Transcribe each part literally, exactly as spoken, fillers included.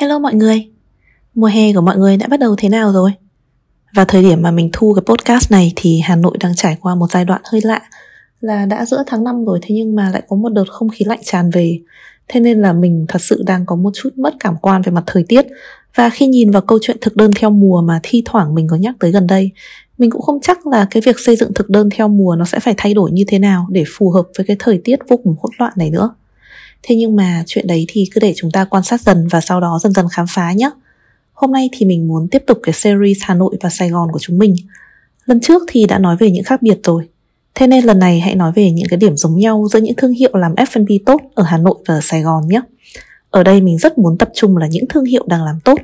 Hello mọi người! Mùa hè của mọi người đã bắt đầu thế nào rồi? Vào thời điểm mà mình thu cái podcast này thì Hà Nội đang trải qua một giai đoạn hơi lạ, là đã giữa tháng năm rồi, thế nhưng mà lại có một đợt không khí lạnh tràn về. Thế nên là mình thật sự đang có một chút mất cảm quan về mặt thời tiết. Và khi nhìn vào câu chuyện thực đơn theo mùa mà thi thoảng mình có nhắc tới gần đây, mình cũng không chắc là cái việc xây dựng thực đơn theo mùa nó sẽ phải thay đổi như thế nào để phù hợp với cái thời tiết vô cùng hỗn loạn này nữa. Thế nhưng mà chuyện đấy thì cứ để chúng ta quan sát dần và sau đó dần dần khám phá nhé. Hôm nay thì mình muốn tiếp tục cái series Hà Nội và Sài Gòn của chúng mình. Lần trước thì đã nói về những khác biệt rồi, thế nên lần này hãy nói về những cái điểm giống nhau giữa những thương hiệu làm ép và bê tốt ở Hà Nội và Sài Gòn nhé. Ở đây mình rất muốn tập trung là những thương hiệu đang làm tốt,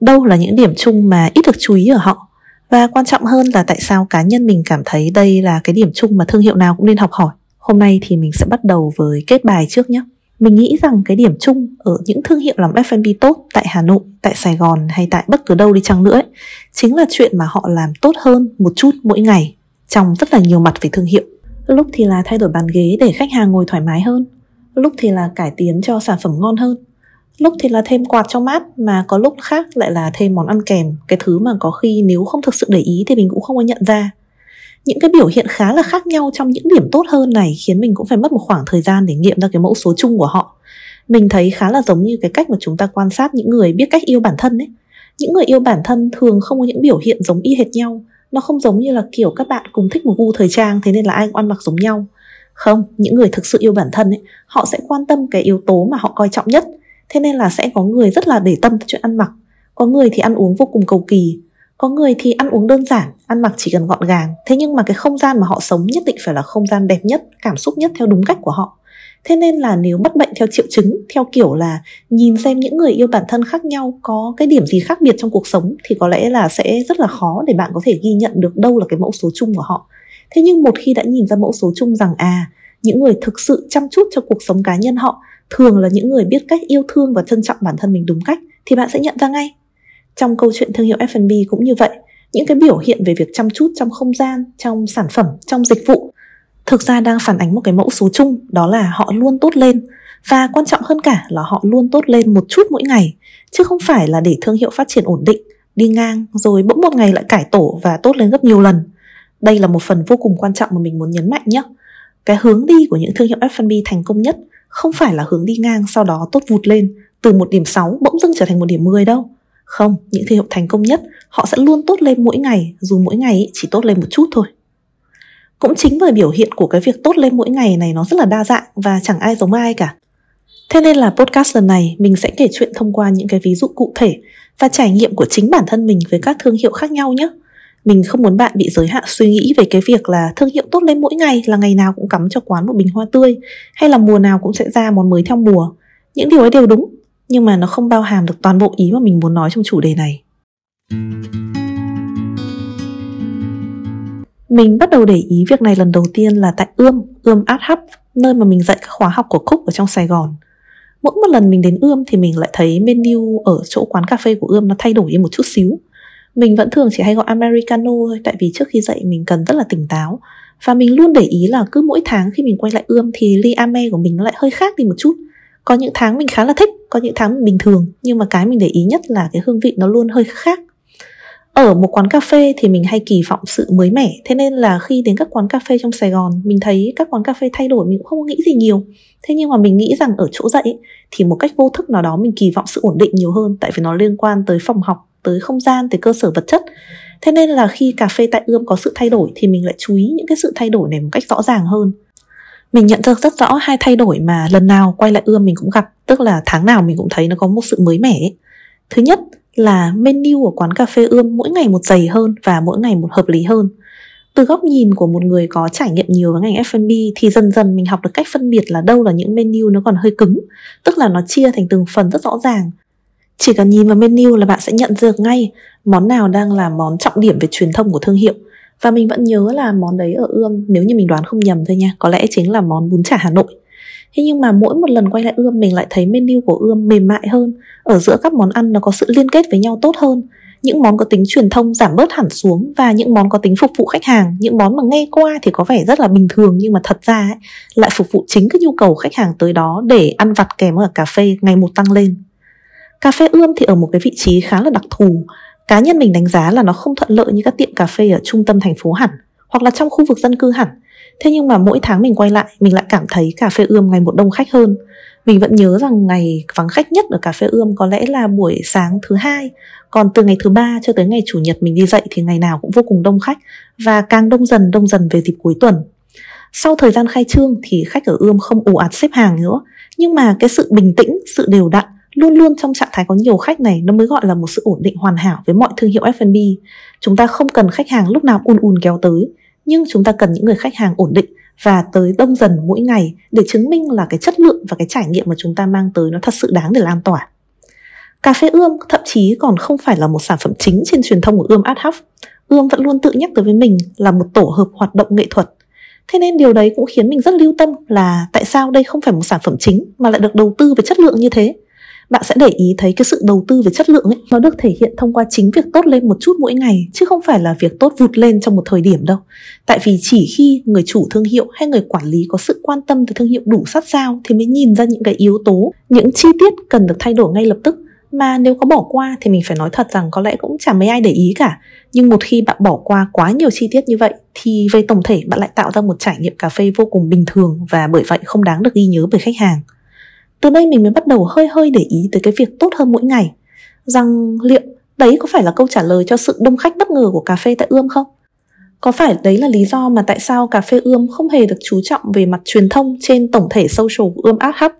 đâu là những điểm chung mà ít được chú ý ở họ, và quan trọng hơn là tại sao cá nhân mình cảm thấy đây là cái điểm chung mà thương hiệu nào cũng nên học hỏi. Hôm nay thì mình sẽ bắt đầu với kết bài trước nhé. Mình nghĩ rằng cái điểm chung ở những thương hiệu làm ép và bê tốt tại Hà Nội, tại Sài Gòn hay tại bất cứ đâu đi chăng nữa ấy, chính là chuyện mà họ làm tốt hơn một chút mỗi ngày trong rất là nhiều mặt về thương hiệu. Lúc thì là thay đổi bàn ghế để khách hàng ngồi thoải mái hơn, lúc thì là cải tiến cho sản phẩm ngon hơn, lúc thì là thêm quạt cho mát, mà có lúc khác lại là thêm món ăn kèm, cái thứ mà có khi nếu không thực sự để ý thì mình cũng không có nhận ra. Những cái biểu hiện khá là khác nhau trong những điểm tốt hơn này khiến mình cũng phải mất một khoảng thời gian để nghiệm ra cái mẫu số chung của họ. Mình thấy khá là giống như cái cách mà chúng ta quan sát những người biết cách yêu bản thân ấy. Những người yêu bản thân thường không có những biểu hiện giống y hệt nhau. Nó không giống như là kiểu các bạn cùng thích một gu thời trang thế nên là ai cũng ăn mặc giống nhau. Không, những người thực sự yêu bản thân ấy, họ sẽ quan tâm cái yếu tố mà họ coi trọng nhất. Thế nên là sẽ có người rất là để tâm tới chuyện ăn mặc, có người thì ăn uống vô cùng cầu kỳ, có người thì ăn uống đơn giản, ăn mặc chỉ cần gọn gàng. Thế nhưng mà cái không gian mà họ sống nhất định phải là không gian đẹp nhất, cảm xúc nhất theo đúng cách của họ. Thế nên là nếu bắt bệnh theo triệu chứng, theo kiểu là nhìn xem những người yêu bản thân khác nhau có cái điểm gì khác biệt trong cuộc sống, thì có lẽ là sẽ rất là khó để bạn có thể ghi nhận được đâu là cái mẫu số chung của họ. Thế nhưng một khi đã nhìn ra mẫu số chung rằng à, những người thực sự chăm chút cho cuộc sống cá nhân họ thường là những người biết cách yêu thương và trân trọng bản thân mình đúng cách, thì bạn sẽ nhận ra ngay. Trong câu chuyện thương hiệu ép và bê cũng như vậy, những cái biểu hiện về việc chăm chút trong không gian, trong sản phẩm, trong dịch vụ thực ra đang phản ánh một cái mẫu số chung, đó là họ luôn tốt lên. Và quan trọng hơn cả là họ luôn tốt lên một chút mỗi ngày, chứ không phải là để thương hiệu phát triển ổn định, đi ngang rồi bỗng một ngày lại cải tổ và tốt lên gấp nhiều lần. Đây là một phần vô cùng quan trọng mà mình muốn nhấn mạnh nhé. Cái hướng đi của những thương hiệu ép và bê thành công nhất không phải là hướng đi ngang sau đó tốt vụt lên, từ một điểm sáu bỗng dưng trở thành một điểm mười đâu. Không, những thương hiệu thành công nhất, họ sẽ luôn tốt lên mỗi ngày, dù mỗi ngày chỉ tốt lên một chút thôi. Cũng chính bởi biểu hiện của cái việc tốt lên mỗi ngày này nó rất là đa dạng và chẳng ai giống ai cả. Thế nên là podcast lần này mình sẽ kể chuyện thông qua những cái ví dụ cụ thể và trải nghiệm của chính bản thân mình với các thương hiệu khác nhau nhé. Mình không muốn bạn bị giới hạn suy nghĩ về cái việc là thương hiệu tốt lên mỗi ngày là ngày nào cũng cắm cho quán một bình hoa tươi, hay là mùa nào cũng sẽ ra món mới theo mùa. Những điều ấy đều đúng, nhưng mà nó không bao hàm được toàn bộ ý mà mình muốn nói trong chủ đề này. Mình bắt đầu để ý việc này lần đầu tiên là tại Ươm, Ươm Art Hub, nơi mà mình dạy các khóa học của Cook ở trong Sài Gòn. Mỗi một lần mình đến Ươm thì mình lại thấy menu ở chỗ quán cà phê của Ươm nó thay đổi đi một chút xíu. Mình vẫn thường chỉ hay gọi Americano thôi, tại vì trước khi dạy mình cần rất là tỉnh táo. Và mình luôn để ý là cứ mỗi tháng khi mình quay lại Ươm thì ly ame của mình nó lại hơi khác đi một chút. Có những tháng mình khá là thích, có những tháng mình bình thường, nhưng mà cái mình để ý nhất là cái hương vị nó luôn hơi khác. Ở một quán cà phê thì mình hay kỳ vọng sự mới mẻ, thế nên là khi đến các quán cà phê trong Sài Gòn, mình thấy các quán cà phê thay đổi mình cũng không nghĩ gì nhiều. Thế nhưng mà mình nghĩ rằng ở chỗ dạy ấy, thì một cách vô thức nào đó mình kỳ vọng sự ổn định nhiều hơn, tại vì nó liên quan tới phòng học, tới không gian, tới cơ sở vật chất. Thế nên là khi cà phê tại Ươm có sự thay đổi thì mình lại chú ý những cái sự thay đổi này một cách rõ ràng hơn. Mình nhận ra rất rõ hai thay đổi mà lần nào quay lại Ươm mình cũng gặp, tức là tháng nào mình cũng thấy nó có một sự mới mẻ ấy. Thứ nhất là menu của quán cà phê Ươm mỗi ngày một dày hơn và mỗi ngày một hợp lý hơn. Từ góc nhìn của một người có trải nghiệm nhiều với ngành ép và bê thì dần dần mình học được cách phân biệt là đâu là những menu nó còn hơi cứng, tức là nó chia thành từng phần rất rõ ràng. Chỉ cần nhìn vào menu là bạn sẽ nhận được ngay món nào đang là món trọng điểm về truyền thông của thương hiệu. Và mình vẫn nhớ là món đấy ở Ươm, nếu như mình đoán không nhầm thôi nha, có lẽ chính là món bún chả Hà Nội. Thế nhưng mà mỗi một lần quay lại Ươm mình lại thấy menu của Ươm mềm mại hơn, ở giữa các món ăn nó có sự liên kết với nhau tốt hơn. Những món có tính truyền thông giảm bớt hẳn xuống, và những món có tính phục vụ khách hàng, những món mà nghe qua thì có vẻ rất là bình thường nhưng mà thật ra ấy, lại phục vụ chính cái nhu cầu khách hàng tới đó để ăn vặt kèm ở cà phê ngày một tăng lên. Cà phê Ươm thì ở một cái vị trí khá là đặc thù. Cá nhân mình đánh giá là nó không thuận lợi như các tiệm cà phê ở trung tâm thành phố hẳn, hoặc là trong khu vực dân cư hẳn. Thế nhưng mà mỗi tháng mình quay lại, mình lại cảm thấy cà phê Ươm ngày một đông khách hơn. Mình vẫn nhớ rằng ngày vắng khách nhất ở cà phê Ươm có lẽ là buổi sáng thứ hai. Còn từ ngày thứ ba cho tới ngày chủ nhật mình đi dạy thì ngày nào cũng vô cùng đông khách, và càng đông dần đông dần về dịp cuối tuần. Sau thời gian khai trương thì khách ở Ươm không ồ ạt xếp hàng nữa, nhưng mà cái sự bình tĩnh, sự đều đặn, luôn luôn trong trạng thái có nhiều khách này, nó mới gọi là một sự ổn định hoàn hảo với mọi thương hiệu ép và bê. Chúng ta không cần khách hàng lúc nào ùn ùn kéo tới, nhưng chúng ta cần những người khách hàng ổn định và tới đông dần mỗi ngày, để chứng minh là cái chất lượng và cái trải nghiệm mà chúng ta mang tới nó thật sự đáng để lan tỏa. Cà phê Ươm thậm chí còn không phải là một sản phẩm chính trên truyền thông của Ươm Art House. Ươm vẫn luôn tự nhắc tới với mình là một tổ hợp hoạt động nghệ thuật. Thế nên điều đấy cũng khiến mình rất lưu tâm là tại sao đây không phải một sản phẩm chính mà lại được đầu tư về chất lượng như thế. Bạn sẽ để ý thấy cái sự đầu tư về chất lượng ấy, nó được thể hiện thông qua chính việc tốt lên một chút mỗi ngày, chứ không phải là việc tốt vụt lên trong một thời điểm đâu. Tại vì chỉ khi người chủ thương hiệu hay người quản lý có sự quan tâm tới thương hiệu đủ sát sao thì mới nhìn ra những cái yếu tố, những chi tiết cần được thay đổi ngay lập tức. Mà nếu có bỏ qua thì mình phải nói thật rằng có lẽ cũng chẳng mấy ai để ý cả. Nhưng một khi bạn bỏ qua quá nhiều chi tiết như vậy thì về tổng thể bạn lại tạo ra một trải nghiệm cà phê vô cùng bình thường, và bởi vậy không đáng được ghi nhớ bởi khách hàng. Từ đây mình mới bắt đầu hơi hơi để ý tới cái việc tốt hơn mỗi ngày. Rằng liệu đấy có phải là câu trả lời cho sự đông khách bất ngờ của cà phê tại Ươm không? Có phải đấy là lý do mà tại sao cà phê Ươm không hề được chú trọng về mặt truyền thông trên tổng thể social của Ươm Art Hub,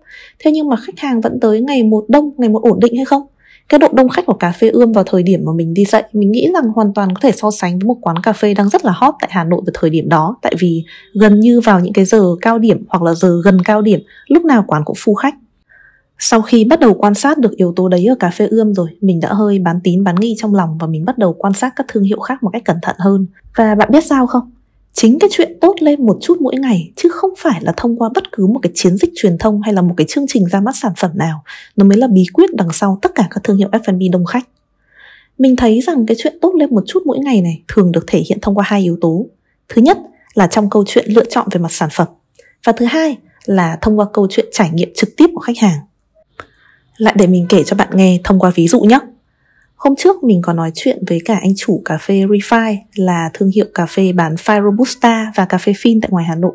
thế nhưng mà khách hàng vẫn tới ngày một đông, ngày một ổn định hay không? Cái độ đông khách của cà phê Ươm vào thời điểm mà mình đi dạy, mình nghĩ rằng hoàn toàn có thể so sánh với một quán cà phê đang rất là hot tại Hà Nội vào thời điểm đó. Tại vì gần như vào những cái giờ cao điểm hoặc là giờ gần cao điểm, lúc nào quán cũng full khách. Sau khi bắt đầu quan sát được yếu tố đấy ở cà phê Ươm rồi, mình đã hơi bán tín bán nghi trong lòng, và mình bắt đầu quan sát các thương hiệu khác một cách cẩn thận hơn. Và bạn biết sao không? Chính cái chuyện tốt lên một chút mỗi ngày, chứ không phải là thông qua bất cứ một cái chiến dịch truyền thông hay là một cái chương trình ra mắt sản phẩm nào, nó mới là bí quyết đằng sau tất cả các thương hiệu ép và bê đông khách. Mình thấy rằng cái chuyện tốt lên một chút mỗi ngày này thường được thể hiện thông qua hai yếu tố. Thứ nhất là trong câu chuyện lựa chọn về mặt sản phẩm, và thứ hai là thông qua câu chuyện trải nghiệm trực tiếp của khách hàng. Lại để mình kể cho bạn nghe thông qua ví dụ nhé. Hôm trước mình có nói chuyện với cả anh chủ cà phê Refine, là thương hiệu cà phê bán pha Robusta và cà phê phin tại ngoài Hà Nội.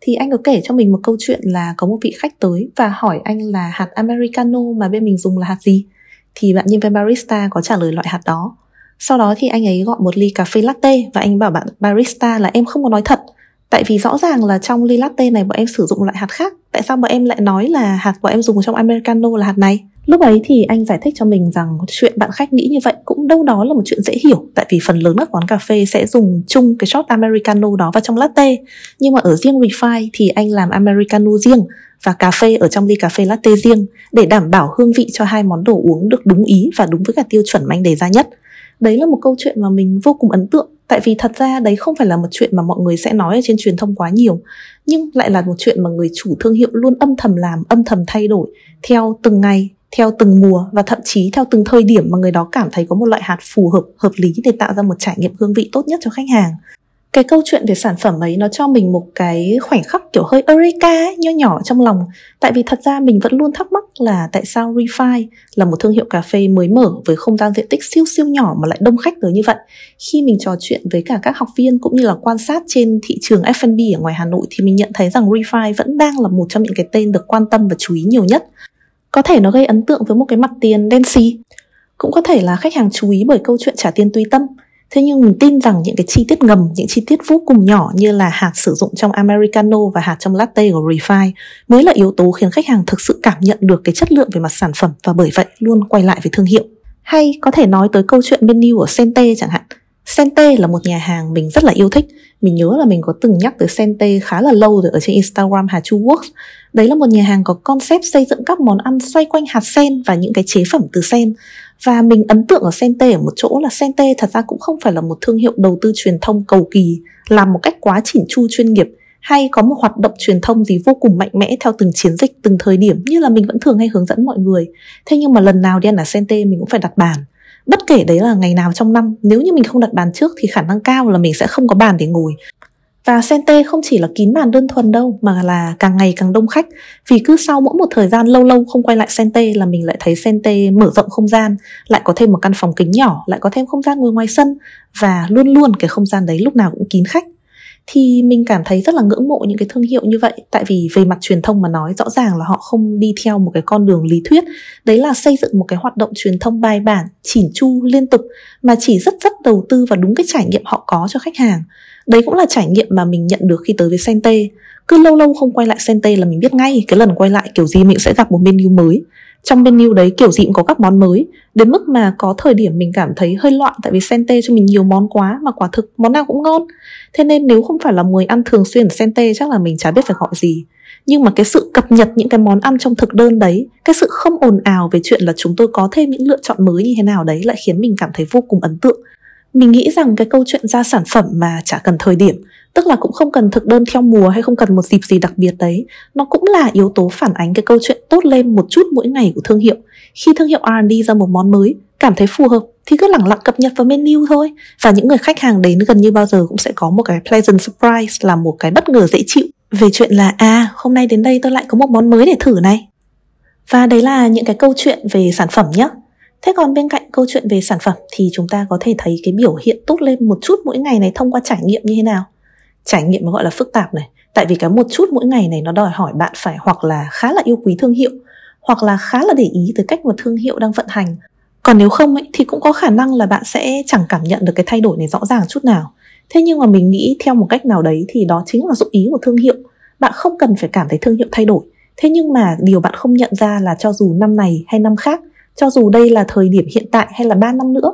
Thì anh có kể cho mình một câu chuyện là có một vị khách tới và hỏi anh là hạt Americano mà bên mình dùng là hạt gì. Thì bạn nhân viên barista có trả lời loại hạt đó. Sau đó thì anh ấy gọi một ly cà phê latte, và anh bảo bạn barista là em không có nói thật. Tại vì rõ ràng là trong ly latte này bọn em sử dụng loại hạt khác, tại sao bọn em lại nói là hạt bọn em dùng trong Americano là hạt này? Lúc ấy thì anh giải thích cho mình rằng chuyện bạn khách nghĩ như vậy cũng đâu đó là một chuyện dễ hiểu, tại vì phần lớn các quán cà phê sẽ dùng chung cái shot Americano đó vào trong latte. Nhưng mà ở riêng Refine thì anh làm Americano riêng và cà phê ở trong ly cà phê latte riêng, để đảm bảo hương vị cho hai món đồ uống được đúng ý và đúng với cả tiêu chuẩn mà anh đề ra nhất. Đấy là một câu chuyện mà mình vô cùng ấn tượng, tại vì thật ra đấy không phải là một chuyện mà mọi người sẽ nói ở trên truyền thông quá nhiều, nhưng lại là một chuyện mà người chủ thương hiệu luôn âm thầm làm, âm thầm thay đổi theo từng ngày, theo từng mùa, và thậm chí theo từng thời điểm mà người đó cảm thấy có một loại hạt phù hợp, hợp lý để tạo ra một trải nghiệm hương vị tốt nhất cho khách hàng. Cái câu chuyện về sản phẩm ấy nó cho mình một cái khoảnh khắc kiểu hơi eureka ấy, nho nhỏ trong lòng. Tại vì thật ra mình vẫn luôn thắc mắc là tại sao Refine là một thương hiệu cà phê mới mở với không gian diện tích siêu siêu nhỏ mà lại đông khách tới như vậy. Khi mình trò chuyện với cả các học viên cũng như là quan sát trên thị trường ép và bê ở ngoài Hà Nội thì mình nhận thấy rằng Refine vẫn đang là một trong những cái tên được quan tâm và chú ý nhiều nhất. Có thể nó gây ấn tượng với một cái mặt tiền đen xì, cũng có thể là khách hàng chú ý bởi câu chuyện trả tiền tùy tâm. Thế nhưng mình tin rằng những cái chi tiết ngầm, những chi tiết vô cùng nhỏ như là hạt sử dụng trong Americano và hạt trong latte của Refine mới là yếu tố khiến khách hàng thực sự cảm nhận được cái chất lượng về mặt sản phẩm, và bởi vậy luôn quay lại với thương hiệu. Hay có thể nói tới câu chuyện menu của Sente chẳng hạn. Sente là một nhà hàng mình rất là yêu thích. Mình nhớ là mình có từng nhắc tới Sente khá là lâu rồi ở trên Instagram Hà Chu Works. Đấy là một nhà hàng có concept xây dựng các món ăn xoay quanh hạt sen và những cái chế phẩm từ sen. Và mình ấn tượng ở Sente ở một chỗ là Sente thật ra cũng không phải là một thương hiệu đầu tư truyền thông cầu kỳ, làm một cách quá chỉn chu chuyên nghiệp, hay có một hoạt động truyền thông gì vô cùng mạnh mẽ theo từng chiến dịch, từng thời điểm như là mình vẫn thường hay hướng dẫn mọi người. Thế nhưng mà lần nào đi ăn ở Sente mình cũng phải đặt bàn. Bất kể đấy là ngày nào trong năm, nếu như mình không đặt bàn trước thì khả năng cao là mình sẽ không có bàn để ngồi. Và Sente không chỉ là kín màn đơn thuần đâu, mà là càng ngày càng đông khách. Vì cứ sau mỗi một thời gian lâu lâu không quay lại Sente là mình lại thấy Sente mở rộng không gian, lại có thêm một căn phòng kính nhỏ, lại có thêm không gian ngồi ngoài sân. Và luôn luôn cái không gian đấy lúc nào cũng kín khách. Thì mình cảm thấy rất là ngưỡng mộ những cái thương hiệu như vậy. Tại vì về mặt truyền thông mà nói, rõ ràng là họ không đi theo một cái con đường lý thuyết, đấy là xây dựng một cái hoạt động truyền thông bài bản, chỉn chu, liên tục, mà chỉ rất rất đầu tư vào đúng cái trải nghiệm họ có cho khách hàng. Đấy cũng là trải nghiệm mà mình nhận được khi tới với Sente. Cứ lâu lâu không quay lại Sente là mình biết ngay, cái lần quay lại kiểu gì mình sẽ gặp một menu mới. Trong menu đấy kiểu gì cũng có các món mới, đến mức mà có thời điểm mình cảm thấy hơi loạn. Tại vì Sente cho mình nhiều món quá, mà quả thực món nào cũng ngon. Thế nên nếu không phải là người ăn thường xuyên ở Sente chắc là mình chả biết phải gọi gì. Nhưng mà cái sự cập nhật những cái món ăn trong thực đơn đấy, cái sự không ồn ào về chuyện là chúng tôi có thêm những lựa chọn mới như thế nào đấy, lại khiến mình cảm thấy vô cùng ấn tượng. Mình nghĩ rằng cái câu chuyện ra sản phẩm mà chả cần thời điểm, tức là cũng không cần thực đơn theo mùa hay không cần một dịp gì đặc biệt đấy, nó cũng là yếu tố phản ánh cái câu chuyện tốt lên một chút mỗi ngày của thương hiệu. Khi thương hiệu rờ và đê ra một món mới, cảm thấy phù hợp thì cứ lẳng lặng cập nhật vào menu thôi. Và những người khách hàng đến gần như bao giờ cũng sẽ có một cái pleasant surprise, là một cái bất ngờ dễ chịu về chuyện là à, hôm nay đến đây tôi lại có một món mới để thử này. Và đấy là những cái câu chuyện về sản phẩm nhé. Thế còn bên cạnh câu chuyện về sản phẩm thì chúng ta có thể thấy cái biểu hiện tốt lên một chút mỗi ngày này thông qua trải nghiệm như thế nào. Trải nghiệm mà gọi là phức tạp này, tại vì cái một chút mỗi ngày này nó đòi hỏi bạn phải hoặc là khá là yêu quý thương hiệu, hoặc là khá là để ý tới cách một thương hiệu đang vận hành. Còn nếu không ấy, thì cũng có khả năng là bạn sẽ chẳng cảm nhận được cái thay đổi này rõ ràng chút nào. Thế nhưng mà mình nghĩ theo một cách nào đấy thì đó chính là dụng ý của thương hiệu. Bạn không cần phải cảm thấy thương hiệu thay đổi, thế nhưng mà điều bạn không nhận ra là cho dù năm này hay năm khác, cho dù đây là thời điểm hiện tại hay là ba năm nữa,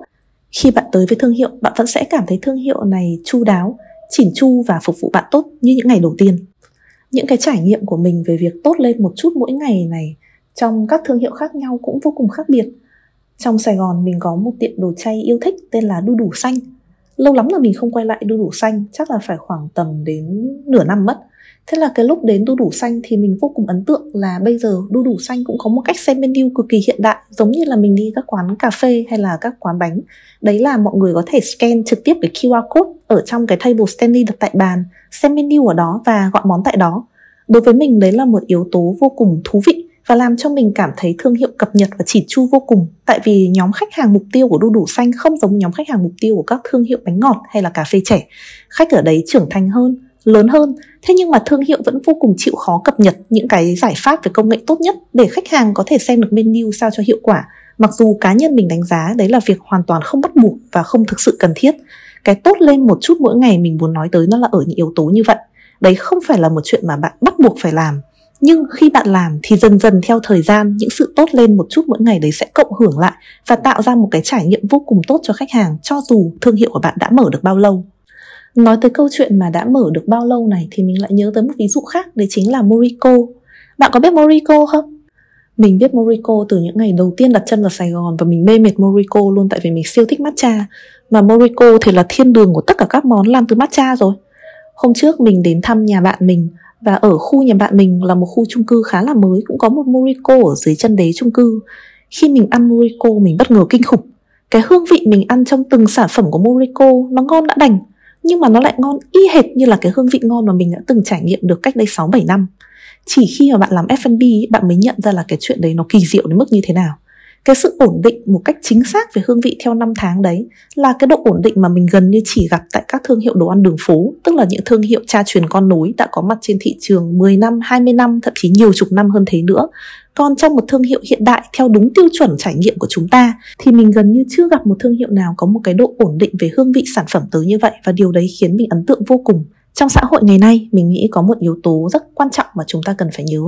khi bạn tới với thương hiệu, bạn vẫn sẽ cảm thấy thương hiệu này chu đáo, chỉn chu và phục vụ bạn tốt như những ngày đầu tiên. Những cái trải nghiệm của mình về việc tốt lên một chút mỗi ngày này trong các thương hiệu khác nhau cũng vô cùng khác biệt. Trong Sài Gòn mình có một tiệm đồ chay yêu thích tên là Đu Đủ Xanh. Lâu lắm rồi mình không quay lại Đu Đủ Xanh, chắc là phải khoảng tầm đến nửa năm mất. Thế là cái lúc đến Đu Đủ Xanh thì mình vô cùng ấn tượng là bây giờ Đu Đủ Xanh cũng có một cách xem menu cực kỳ hiện đại, giống như là mình đi các quán cà phê hay là các quán bánh. Đấy là mọi người có thể scan trực tiếp cái quy rờ code ở trong cái table standee đặt tại bàn, xem menu ở đó và gọi món tại đó. Đối với mình đấy là một yếu tố vô cùng thú vị và làm cho mình cảm thấy thương hiệu cập nhật và chỉn chu vô cùng. Tại vì nhóm khách hàng mục tiêu của Đu Đủ Xanh không giống nhóm khách hàng mục tiêu của các thương hiệu bánh ngọt hay là cà phê trẻ. Khách ở đấy trưởng thành hơn, lớn hơn, thế nhưng mà thương hiệu vẫn vô cùng chịu khó cập nhật những cái giải pháp về công nghệ tốt nhất để khách hàng có thể xem được menu sao cho hiệu quả. Mặc dù cá nhân mình đánh giá đấy là việc hoàn toàn không bắt buộc và không thực sự cần thiết. Cái tốt lên một chút mỗi ngày mình muốn nói tới nó là ở những yếu tố như vậy. Đấy không phải là một chuyện mà bạn bắt buộc phải làm, nhưng khi bạn làm thì dần dần theo thời gian, những sự tốt lên một chút mỗi ngày đấy sẽ cộng hưởng lại và tạo ra một cái trải nghiệm vô cùng tốt cho khách hàng, cho dù thương hiệu của bạn đã mở được bao lâu. Nói tới câu chuyện mà đã mở được bao lâu này thì mình lại nhớ tới một ví dụ khác, đấy chính là Moriko. Bạn có biết Moriko không? Mình biết Moriko từ những ngày đầu tiên đặt chân vào Sài Gòn và mình mê mệt Moriko luôn, tại vì mình siêu thích matcha. Mà Moriko thì là thiên đường của tất cả các món làm từ matcha rồi. Hôm trước mình đến thăm nhà bạn mình, và ở khu nhà bạn mình là một khu chung cư khá là mới, cũng có một Moriko ở dưới chân đế chung cư. Khi mình ăn Moriko mình bất ngờ kinh khủng. Cái hương vị mình ăn trong từng sản phẩm của Moriko nó ngon đã đành, nhưng mà nó lại ngon y hệt như là cái hương vị ngon mà mình đã từng trải nghiệm được cách đây sáu bảy năm. Chỉ khi mà bạn làm ép và bê bạn mới nhận ra là cái chuyện đấy nó kỳ diệu đến mức như thế nào. Cái sự ổn định một cách chính xác về hương vị theo năm tháng đấy là cái độ ổn định mà mình gần như chỉ gặp tại các thương hiệu đồ ăn đường phố, tức là những thương hiệu cha truyền con nối đã có mặt trên thị trường mười năm, hai mươi năm, thậm chí nhiều chục năm hơn thế nữa. Còn trong một thương hiệu hiện đại theo đúng tiêu chuẩn trải nghiệm của chúng ta thì mình gần như chưa gặp một thương hiệu nào có một cái độ ổn định về hương vị sản phẩm tới như vậy, và điều đấy khiến mình ấn tượng vô cùng. Trong xã hội ngày nay, mình nghĩ có một yếu tố rất quan trọng mà chúng ta cần phải nhớ.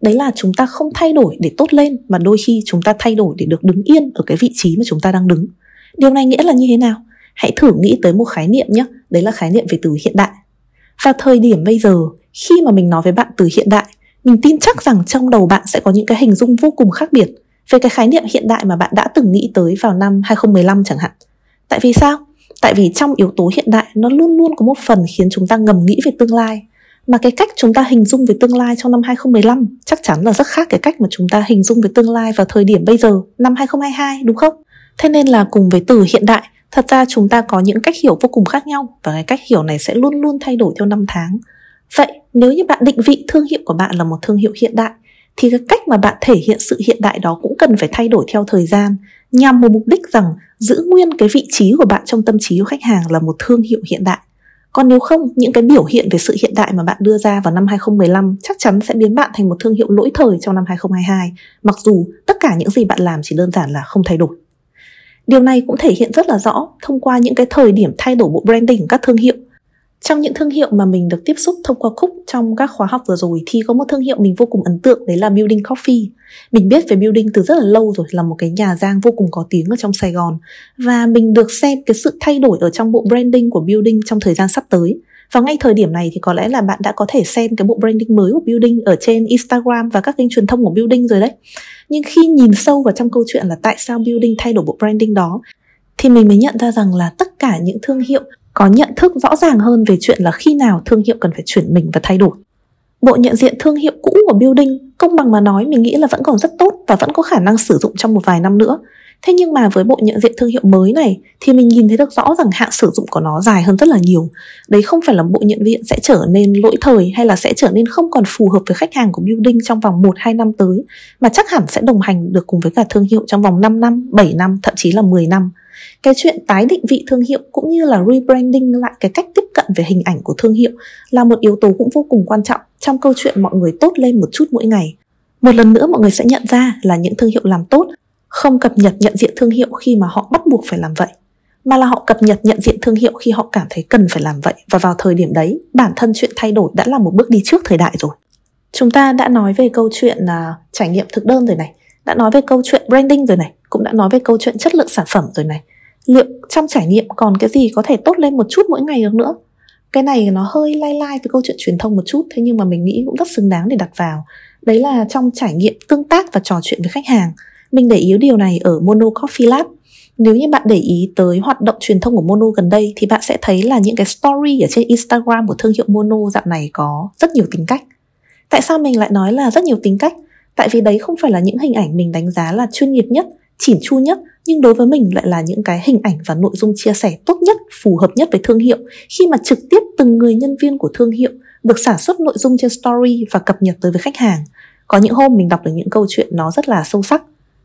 Đấy là chúng ta không thay đổi để tốt lên, mà đôi khi chúng ta thay đổi để được đứng yên ở cái vị trí mà chúng ta đang đứng. Điều này nghĩa là như thế nào? Hãy thử nghĩ tới một khái niệm nhé, đấy là khái niệm về từ hiện đại. Và thời điểm bây giờ, khi mà mình nói với bạn từ hiện đại, mình tin chắc rằng trong đầu bạn sẽ có những cái hình dung vô cùng khác biệt về cái khái niệm hiện đại mà bạn đã từng nghĩ tới vào năm hai không một năm chẳng hạn. Tại vì sao? Tại vì trong yếu tố hiện đại nó luôn luôn có một phần khiến chúng ta ngầm nghĩ về tương lai. Mà cái cách chúng ta hình dung về tương lai trong năm hai không một năm chắc chắn là rất khác cái cách mà chúng ta hình dung về tương lai vào thời điểm bây giờ, năm hai không hai hai, đúng không? Thế nên là cùng với từ hiện đại, Thật ra chúng ta có những cách hiểu vô cùng khác nhau và cái cách hiểu này sẽ luôn luôn thay đổi theo năm tháng. Vậy nếu như bạn định vị thương hiệu của bạn là một thương hiệu hiện đại thì cái cách mà bạn thể hiện sự hiện đại đó cũng cần phải thay đổi theo thời gian, nhằm một mục đích rằng giữ nguyên cái vị trí của bạn trong tâm trí của khách hàng là một thương hiệu hiện đại. Còn nếu không, những cái biểu hiện về sự hiện đại mà bạn đưa ra vào năm hai không một năm chắc chắn sẽ biến bạn thành một thương hiệu lỗi thời trong năm hai không hai hai, mặc dù tất cả những gì bạn làm chỉ đơn giản là không thay đổi. Điều này cũng thể hiện rất là rõ thông qua những cái thời điểm thay đổi bộ branding của các thương hiệu. Trong những thương hiệu mà mình được tiếp xúc thông qua Cook trong các khóa học vừa rồi thì có một thương hiệu mình vô cùng ấn tượng, đấy là Building Coffee. Mình biết về Building từ rất là lâu rồi, là một cái nhà rang vô cùng có tiếng ở trong Sài Gòn. Và mình được xem cái sự thay đổi ở trong bộ branding của Building trong thời gian sắp tới. Và ngay thời điểm này thì có lẽ là bạn đã có thể xem cái bộ branding mới của Building ở trên Instagram và các kênh truyền thông của Building rồi đấy. Nhưng khi nhìn sâu vào trong câu chuyện là tại sao Building thay đổi bộ branding đó thì mình mới nhận ra rằng là tất cả những thương hiệu có nhận thức rõ ràng hơn về chuyện là khi nào thương hiệu cần phải chuyển mình và thay đổi. Bộ nhận diện thương hiệu cũ của Building, công bằng mà nói, mình nghĩ là vẫn còn rất tốt và vẫn có khả năng sử dụng trong một vài năm nữa. Thế nhưng mà với bộ nhận diện thương hiệu mới này thì mình nhìn thấy được rõ rằng hạn sử dụng của nó dài hơn rất là nhiều. Đấy không phải là bộ nhận diện sẽ trở nên lỗi thời hay là sẽ trở nên không còn phù hợp với khách hàng của Building trong vòng một hai năm tới, mà chắc hẳn sẽ đồng hành được cùng với cả thương hiệu trong vòng năm năm, bảy năm, thậm chí là mười năm. Cái chuyện tái định vị thương hiệu cũng như là rebranding lại cái cách tiếp cận về hình ảnh của thương hiệu là một yếu tố cũng vô cùng quan trọng trong câu chuyện mọi người tốt lên một chút mỗi ngày. Một lần nữa mọi người sẽ nhận ra là những thương hiệu làm tốt không cập nhật nhận diện thương hiệu khi mà họ bắt buộc phải làm vậy, mà là họ cập nhật nhận diện thương hiệu khi họ cảm thấy cần phải làm vậy, và vào thời điểm đấy bản thân chuyện thay đổi đã là một bước đi trước thời đại rồi. Chúng ta đã nói về câu chuyện uh, trải nghiệm thực đơn rồi này, đã nói về câu chuyện branding rồi này, cũng đã nói về câu chuyện chất lượng sản phẩm rồi này. Liệu trong trải nghiệm còn cái gì có thể tốt lên một chút mỗi ngày được nữa? Cái này nó hơi lai lai với câu chuyện truyền thông một chút, thế nhưng mà mình nghĩ cũng rất xứng đáng để đặt vào. Đấy là trong trải nghiệm tương tác và trò chuyện với khách hàng. Mình để ý điều này ở Mono Coffee Lab. Nếu như bạn để ý tới hoạt động truyền thông của Mono gần đây thì bạn sẽ thấy là những cái story ở trên Instagram của thương hiệu Mono dạo này có rất nhiều tính cách. Tại sao mình lại nói là rất nhiều tính cách? Tại vì đấy không phải là những hình ảnh mình đánh giá là chuyên nghiệp nhất, chỉn chu nhất, nhưng đối với mình lại là những cái hình ảnh và nội dung chia sẻ tốt nhất, phù hợp nhất với thương hiệu khi mà trực tiếp từng người nhân viên của thương hiệu được sản xuất nội dung trên story và cập nhật tới với khách hàng. Có những hôm mình đọc được những câu chuyện nó rất là sâu sắc,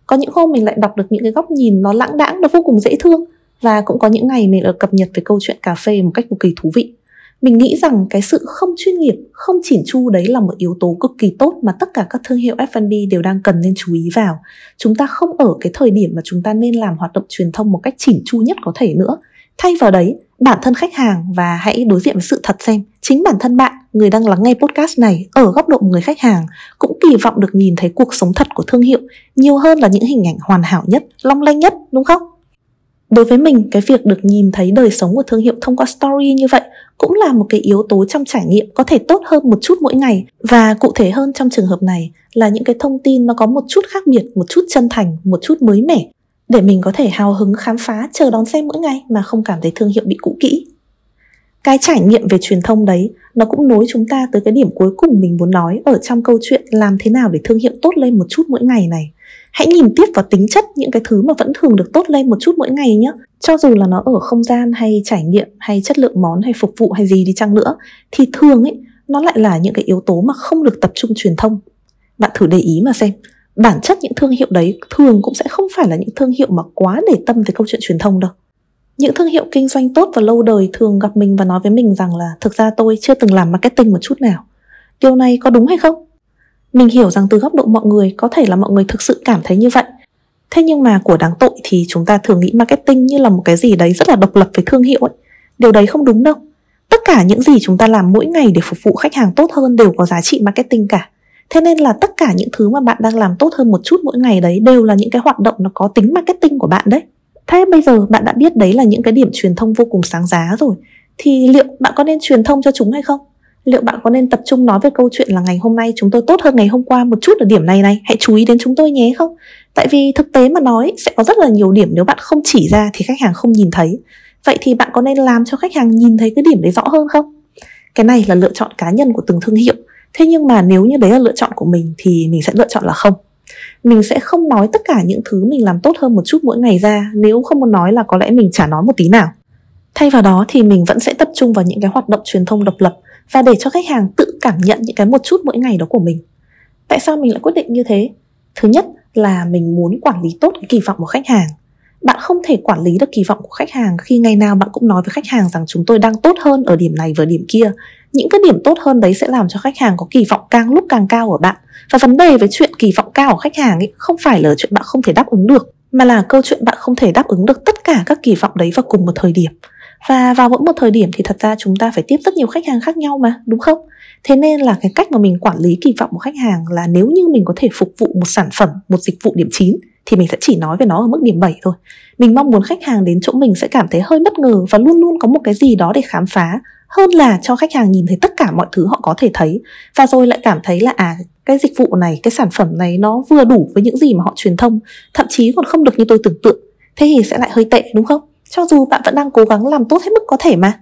có những hôm mình lại đọc được những cái góc nhìn nó lãng đãng, nó vô cùng dễ thương, và cũng có những ngày mình lại cập nhật về câu chuyện cà phê một cách cực kỳ thú vị. Mình nghĩ rằng cái sự không chuyên nghiệp, không chỉn chu đấy là một yếu tố cực kỳ tốt mà tất cả các thương hiệu ép và bê đều đang cần nên chú ý vào. Chúng ta không ở cái thời điểm mà chúng ta nên làm hoạt động truyền thông một cách chỉn chu nhất có thể nữa. Thay vào đấy, bản thân khách hàng, và hãy đối diện với sự thật xem chính bản thân bạn, người đang lắng nghe podcast này, ở góc độ một người khách hàng cũng kỳ vọng được nhìn thấy cuộc sống thật của thương hiệu nhiều hơn là những hình ảnh hoàn hảo nhất, long lanh nhất, đúng không? Đối với mình, cái việc được nhìn thấy đời sống của thương hiệu thông qua story như vậy cũng là một cái yếu tố trong trải nghiệm có thể tốt hơn một chút mỗi ngày, và cụ thể hơn trong trường hợp này là những cái thông tin nó có một chút khác biệt, một chút chân thành, một chút mới mẻ để mình có thể hào hứng khám phá, chờ đón xem mỗi ngày mà không cảm thấy thương hiệu bị cũ kỹ. Cái trải nghiệm về truyền thông đấy nó cũng nối chúng ta tới cái điểm cuối cùng mình muốn nói ở trong câu chuyện làm thế nào để thương hiệu tốt lên một chút mỗi ngày này. Hãy nhìn tiếp vào tính chất những cái thứ mà vẫn thường được tốt lên một chút mỗi ngày nhé. Cho dù là nó ở không gian hay trải nghiệm hay chất lượng món hay phục vụ hay gì đi chăng nữa thì thường ấy, nó lại là những cái yếu tố mà không được tập trung truyền thông. Bạn thử để ý mà xem, bản chất những thương hiệu đấy thường cũng sẽ không phải là những thương hiệu mà quá để tâm về câu chuyện truyền thông đâu. Những thương hiệu kinh doanh tốt và lâu đời thường gặp mình và nói với mình rằng là thực ra tôi chưa từng làm marketing một chút nào. Điều này có đúng hay không? Mình hiểu rằng từ góc độ mọi người, có thể là mọi người thực sự cảm thấy như vậy. Thế nhưng mà của đáng tội thì chúng ta thường nghĩ marketing như là một cái gì đấy rất là độc lập với thương hiệu ấy. Điều đấy không đúng đâu. Tất cả những gì chúng ta làm mỗi ngày để phục vụ khách hàng tốt hơn đều có giá trị marketing cả. Thế nên là tất cả những thứ mà bạn đang làm tốt hơn một chút mỗi ngày đấy đều là những cái hoạt động nó có tính marketing của bạn đấy. Thế bây giờ bạn đã biết đấy là những cái điểm truyền thông vô cùng sáng giá rồi, thì liệu bạn có nên truyền thông cho chúng hay không? Liệu bạn có nên tập trung nói về câu chuyện là ngày hôm nay chúng tôi tốt hơn ngày hôm qua một chút ở điểm này này, hãy chú ý đến chúng tôi nhé không? Tại vì thực tế mà nói sẽ có rất là nhiều điểm nếu bạn không chỉ ra thì khách hàng không nhìn thấy. Vậy thì bạn có nên làm cho khách hàng nhìn thấy cái điểm đấy rõ hơn không? Cái này là lựa chọn cá nhân của từng thương hiệu. Thế nhưng mà nếu như đấy là lựa chọn của mình thì mình sẽ lựa chọn là không. mình sẽ không nói tất cả những thứ mình làm tốt hơn một chút mỗi ngày ra. Nếu không muốn nói là có lẽ mình chả nói một tí nào. Thay vào đó thì mình vẫn sẽ tập trung vào những cái hoạt động truyền thông độc lập và để cho khách hàng tự cảm nhận những cái một chút mỗi ngày đó của mình. Tại sao mình lại quyết định như thế? Thứ nhất là mình muốn quản lý tốt cái kỳ vọng của khách hàng. Bạn không thể quản lý được kỳ vọng của khách hàng khi ngày nào bạn cũng nói với khách hàng rằng chúng tôi đang tốt hơn ở điểm này và điểm kia. Những cái điểm tốt hơn đấy sẽ làm cho khách hàng có kỳ vọng càng lúc càng cao ở bạn. Và vấn đề với chuyện kỳ vọng cao của khách hàng ấy không phải là chuyện bạn không thể đáp ứng được, mà là câu chuyện bạn không thể đáp ứng được tất cả các kỳ vọng đấy vào cùng một thời điểm. Và vào mỗi một thời điểm thì thật ra chúng ta phải tiếp rất nhiều khách hàng khác nhau mà, đúng không? Thế nên là cái cách mà mình quản lý kỳ vọng của khách hàng là nếu như mình có thể phục vụ một sản phẩm, một dịch vụ điểm chín thì mình sẽ chỉ nói về nó ở mức điểm bảy thôi. Mình mong muốn khách hàng đến chỗ mình sẽ cảm thấy hơi bất ngờ và luôn luôn có một cái gì đó để khám phá, hơn là cho khách hàng nhìn thấy tất cả mọi thứ họ có thể thấy và rồi lại cảm thấy là à, cái dịch vụ này, cái sản phẩm này nó vừa đủ với những gì mà họ truyền thông, thậm chí còn không được như tôi tưởng tượng. Thế thì sẽ lại hơi tệ, đúng không? Cho dù bạn vẫn đang cố gắng làm tốt hết mức có thể mà.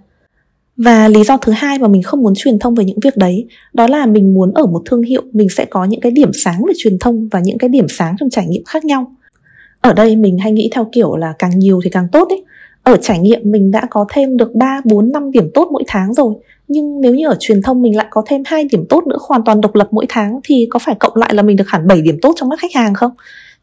Và lý do thứ hai mà mình không muốn truyền thông về những việc đấy, đó là mình muốn ở một thương hiệu mình sẽ có những cái điểm sáng về truyền thông và những cái điểm sáng trong trải nghiệm khác nhau. Ở đây mình hay nghĩ theo kiểu là càng nhiều thì càng tốt ấy. Ở trải nghiệm mình đã có thêm được ba, bốn, năm điểm tốt mỗi tháng rồi, nhưng nếu như ở truyền thông mình lại có thêm hai điểm tốt nữa hoàn toàn độc lập mỗi tháng thì có phải cộng lại là mình được hẳn bảy điểm tốt trong mắt khách hàng không?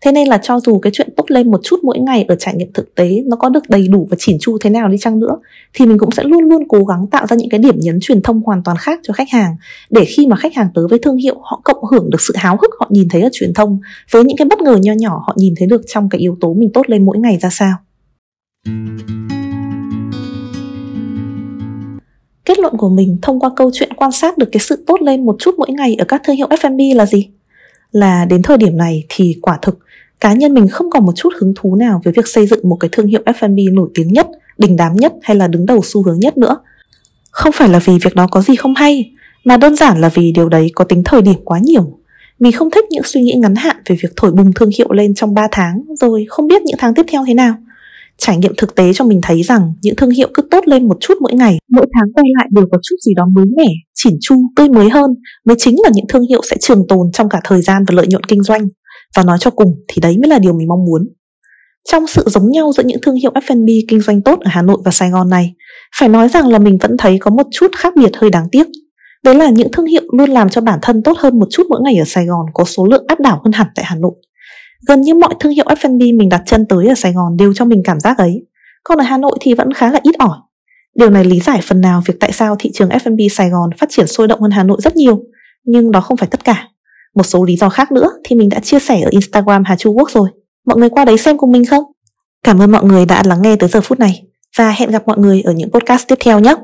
Thế nên là cho dù cái chuyện tốt lên một chút mỗi ngày ở trải nghiệm thực tế nó có được đầy đủ và chỉn chu thế nào đi chăng nữa thì mình cũng sẽ luôn luôn cố gắng tạo ra những cái điểm nhấn truyền thông hoàn toàn khác cho khách hàng, để khi mà khách hàng tới với thương hiệu họ cộng hưởng được sự háo hức họ nhìn thấy ở truyền thông với những cái bất ngờ nho nhỏ họ nhìn thấy được trong cái yếu tố mình tốt lên mỗi ngày ra sao. Kết luận của mình thông qua câu chuyện quan sát được cái sự tốt lên một chút mỗi ngày ở các thương hiệu ép em bê là gì? Là đến thời điểm này thì quả thực cá nhân mình không còn một chút hứng thú nào với việc xây dựng một cái thương hiệu ép em bê nổi tiếng nhất, đình đám nhất hay là đứng đầu xu hướng nhất nữa. Không phải là vì việc đó có gì không hay, mà đơn giản là vì điều đấy có tính thời điểm quá nhiều. Mình không thích những suy nghĩ ngắn hạn về việc thổi bùng thương hiệu lên trong ba tháng rồi không biết những tháng tiếp theo thế nào. Trải nghiệm thực tế cho mình thấy rằng những thương hiệu cứ tốt lên một chút mỗi ngày, mỗi tháng quay lại đều có chút gì đó mới mẻ, chỉn chu, tươi mới hơn mới chính là những thương hiệu sẽ trường tồn trong cả thời gian và lợi nhuận kinh doanh. Và nói cho cùng thì đấy mới là điều mình mong muốn. Trong sự giống nhau giữa những thương hiệu ép em bê kinh doanh tốt ở Hà Nội và Sài Gòn này, phải nói rằng là mình vẫn thấy có một chút khác biệt hơi đáng tiếc. Đấy là những thương hiệu luôn làm cho bản thân tốt hơn một chút mỗi ngày ở Sài Gòn có số lượng áp đảo hơn hẳn tại Hà Nội. Gần như mọi thương hiệu ép em bê mình đặt chân tới ở Sài Gòn đều cho mình cảm giác ấy, còn ở Hà Nội thì vẫn khá là ít ỏi. Điều này lý giải phần nào việc tại sao thị trường ép em bê Sài Gòn phát triển sôi động hơn Hà Nội rất nhiều, nhưng đó không phải tất cả. Một số lý do khác nữa thì mình đã chia sẻ ở Instagram Hà Chu Work rồi. Mọi người qua đấy xem cùng mình không? Cảm ơn mọi người đã lắng nghe tới giờ phút này và hẹn gặp mọi người ở những podcast tiếp theo nhé!